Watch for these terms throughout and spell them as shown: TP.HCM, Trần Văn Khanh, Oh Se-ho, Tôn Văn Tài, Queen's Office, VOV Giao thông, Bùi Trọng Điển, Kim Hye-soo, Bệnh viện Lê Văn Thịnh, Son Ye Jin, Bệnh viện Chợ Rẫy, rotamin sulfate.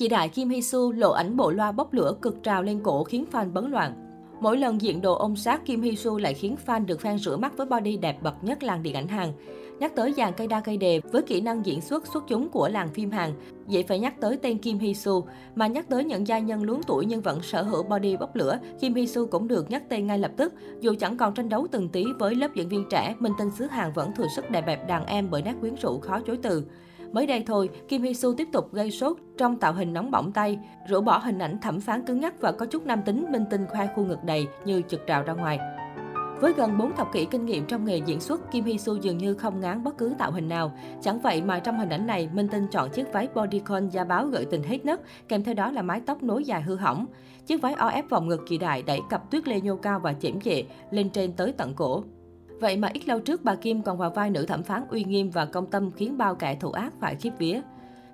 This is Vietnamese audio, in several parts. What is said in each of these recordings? Chị đại Kim Hye-soo lộ ảnh bộ loa bốc lửa cực trào lên cổ khiến fan bấn loạn. Mỗi lần diện đồ ôm sát, Kim Hye-soo lại khiến fan được fan rửa mắt với body đẹp bậc nhất làng điện ảnh Hàn. Nhắc tới dàn cây đa cây đề với kỹ năng diễn xuất xuất chúng của làng phim Hàn, dễ phải nhắc tới tên Kim Hye-soo. Mà nhắc tới những gia nhân luống tuổi nhưng vẫn sở hữu body bốc lửa, Kim Hye-soo cũng được nhắc tên ngay lập tức. Dù chẳng còn tranh đấu từng tí với lớp diễn viên trẻ, minh tinh xứ Hàn vẫn thừa sức đè bẹp đàn em bởi nét quyến rũ khó chối từ. Mới đây thôi, Kim Hye-soo tiếp tục gây sốt trong tạo hình nóng bỏng tay, rũ bỏ hình ảnh thẩm phán cứng nhắc và có chút nam tính, minh tinh khoe khu ngực đầy như chực trào ra ngoài. Với gần 4 thập kỷ kinh nghiệm trong nghề diễn xuất, Kim Hye-soo dường như không ngán bất cứ tạo hình nào. Chẳng vậy mà trong hình ảnh này, minh tinh chọn chiếc váy bodycon da báo gợi tình hết nấc, kèm theo đó là mái tóc nối dài hư hỏng. Chiếc váy o ép vòng ngực kỳ đại đẩy cặp tuyết lê nhô cao và chễm chệ lên trên tới tận cổ. Vậy mà ít lâu trước, bà Kim còn vào vai nữ thẩm phán uy nghiêm và công tâm khiến bao kẻ thù ác phải khiếp vía.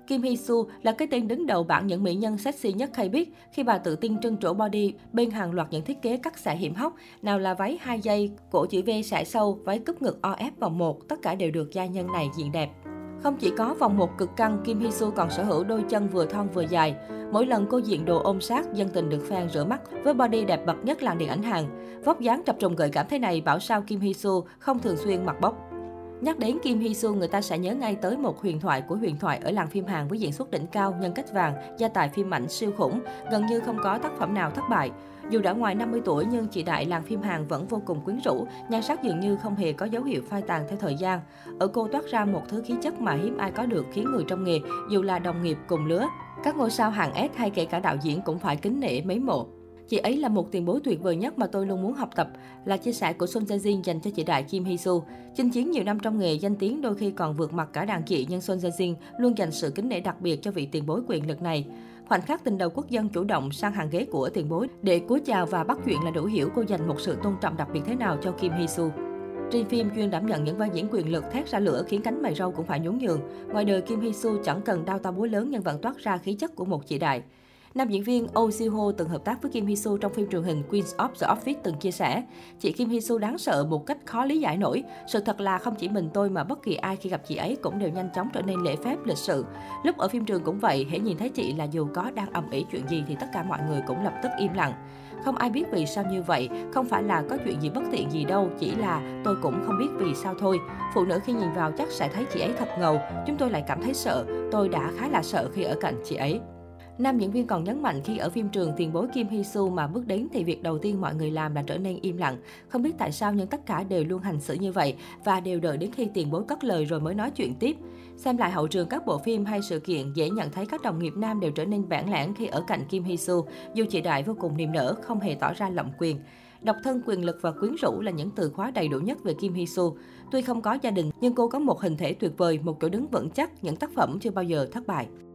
Kim Hye-soo là cái tên đứng đầu bảng những mỹ nhân sexy nhất hay biết khi bà tự tin trưng trổ body bên hàng loạt những thiết kế cắt xẻ hiểm hóc, nào là váy 2 dây, cổ chữ V xẻ sâu, váy cúp ngực O F vòng 1, tất cả đều được gia nhân này diện đẹp. Không chỉ có vòng 1 cực căng, Kim Hye-soo còn sở hữu đôi chân vừa thon vừa dài. Mỗi lần cô diện đồ ôm sát, dân tình được fan rửa mắt với body đẹp bậc nhất làng điện ảnh Hàn. Vóc dáng chập trùng gợi cảm thế này bảo sao Kim Hye-soo không thường xuyên mặc bốc. Nhắc đến Kim Hye-soo, người ta sẽ nhớ ngay tới một huyền thoại của huyền thoại ở làng phim Hàn với diễn xuất đỉnh cao, nhân cách vàng, gia tài phim ảnh siêu khủng, gần như không có tác phẩm nào thất bại. Dù đã ngoài 50 tuổi nhưng chị đại làng phim Hàn vẫn vô cùng quyến rũ, nhan sắc dường như không hề có dấu hiệu phai tàn theo thời gian. Ở cô toát ra một thứ khí chất mà hiếm ai có được, khiến người trong nghề, dù là đồng nghiệp cùng lứa, các ngôi sao Hàn S hay kể cả đạo diễn cũng phải kính nể mến mộ. Chị ấy là một tiền bối tuyệt vời nhất mà tôi luôn muốn học tập, là chia sẻ của Son Ye Jin dành cho chị đại Kim Hye-soo. Chinh chiến nhiều năm trong nghề, danh tiếng đôi khi còn vượt mặt cả đàn chị, nhưng Son Ye Jin luôn dành sự kính nể đặc biệt cho vị tiền bối quyền lực này. Khoảnh khắc tình đầu quốc dân chủ động sang hàng ghế của tiền bối để cúi chào và bắt chuyện là đủ hiểu cô dành một sự tôn trọng đặc biệt thế nào cho Kim Hye-soo. Trên phim chuyên đảm nhận những vai diễn quyền lực thét ra lửa khiến cánh mày râu cũng phải nhún nhường. Ngoài đời, Kim Hye-soo chẳng cần đao to búa lớn nhưng vẫn toát ra khí chất của một chị đại. Nam diễn viên Oh Se-ho từng hợp tác với Kim Hye-soo trong phim truyền hình Queen's Office từng chia sẻ: "Chị Kim Hye-soo đáng sợ một cách khó lý giải nổi. Sự thật là không chỉ mình tôi mà bất kỳ ai khi gặp chị ấy cũng đều nhanh chóng trở nên lễ phép, lịch sự. Lúc ở phim trường cũng vậy, hễ nhìn thấy chị là dù có đang ầm ĩ chuyện gì thì tất cả mọi người cũng lập tức im lặng. Không ai biết vì sao như vậy, không phải là có chuyện gì bất tiện gì đâu, chỉ là tôi cũng không biết vì sao thôi. Phụ nữ khi nhìn vào chắc sẽ thấy chị ấy thật ngầu, chúng tôi lại cảm thấy sợ. Tôi đã khá là sợ khi ở cạnh chị ấy." Nam diễn viên còn nhấn mạnh khi ở phim trường, tiền bối Kim Hye-soo mà bước đến thì việc đầu tiên mọi người làm là trở nên im lặng. Không biết tại sao nhưng tất cả đều luôn hành xử như vậy và đều đợi đến khi tiền bối cất lời rồi mới nói chuyện tiếp. Xem lại hậu trường các bộ phim hay sự kiện, dễ nhận thấy các đồng nghiệp nam đều trở nên bẽn lẽn khi ở cạnh Kim Hye-soo, dù chị đại vô cùng niềm nở, không hề tỏ ra lộng quyền. Độc thân, quyền lực và quyến rũ là những từ khóa đầy đủ nhất về Kim Hye-soo. Tuy không có gia đình nhưng cô có một hình thể tuyệt vời, một chỗ đứng vững chắc, những tác phẩm chưa bao giờ thất bại.